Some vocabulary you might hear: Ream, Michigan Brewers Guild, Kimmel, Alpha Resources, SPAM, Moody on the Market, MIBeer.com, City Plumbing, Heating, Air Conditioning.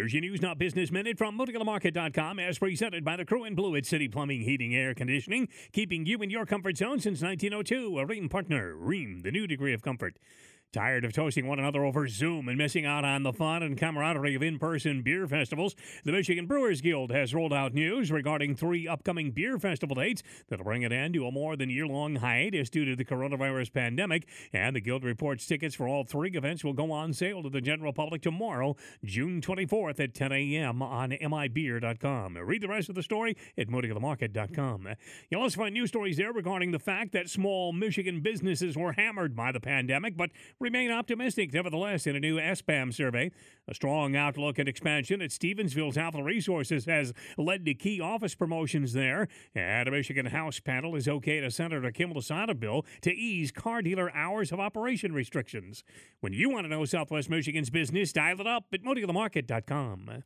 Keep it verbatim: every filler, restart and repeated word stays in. Here's your News Not Business Minute from Multicolor Market dot com as presented by the crew in blue at City Plumbing, Heating, Air Conditioning, keeping you in your comfort zone since nineteen oh two. A Ream partner. Ream, the new degree of comfort. Tired of toasting one another over Zoom and missing out on the fun and camaraderie of in-person beer festivals? The Michigan Brewers Guild has rolled out news regarding three upcoming beer festival dates that'll bring an end to a more than year-long hiatus due to the coronavirus pandemic. And the Guild reports tickets for all three events will go on sale to the general public tomorrow, June twenty-fourth at ten a.m. on M I Beer dot com. Read the rest of the story at Moody on the Market dot com. You'll also find news stories there regarding the fact that small Michigan businesses were hammered by the pandemic, but remain optimistic, nevertheless, in a new S P A M survey. A strong outlook and expansion at Stevensville's Alpha Resources has led to key office promotions there. And a Michigan House panel is okay to Senator Kimmel to sign a bill to ease car dealer hours of operation restrictions. When you want to know Southwest Michigan's business, dial it up at Moody on the Market dot com.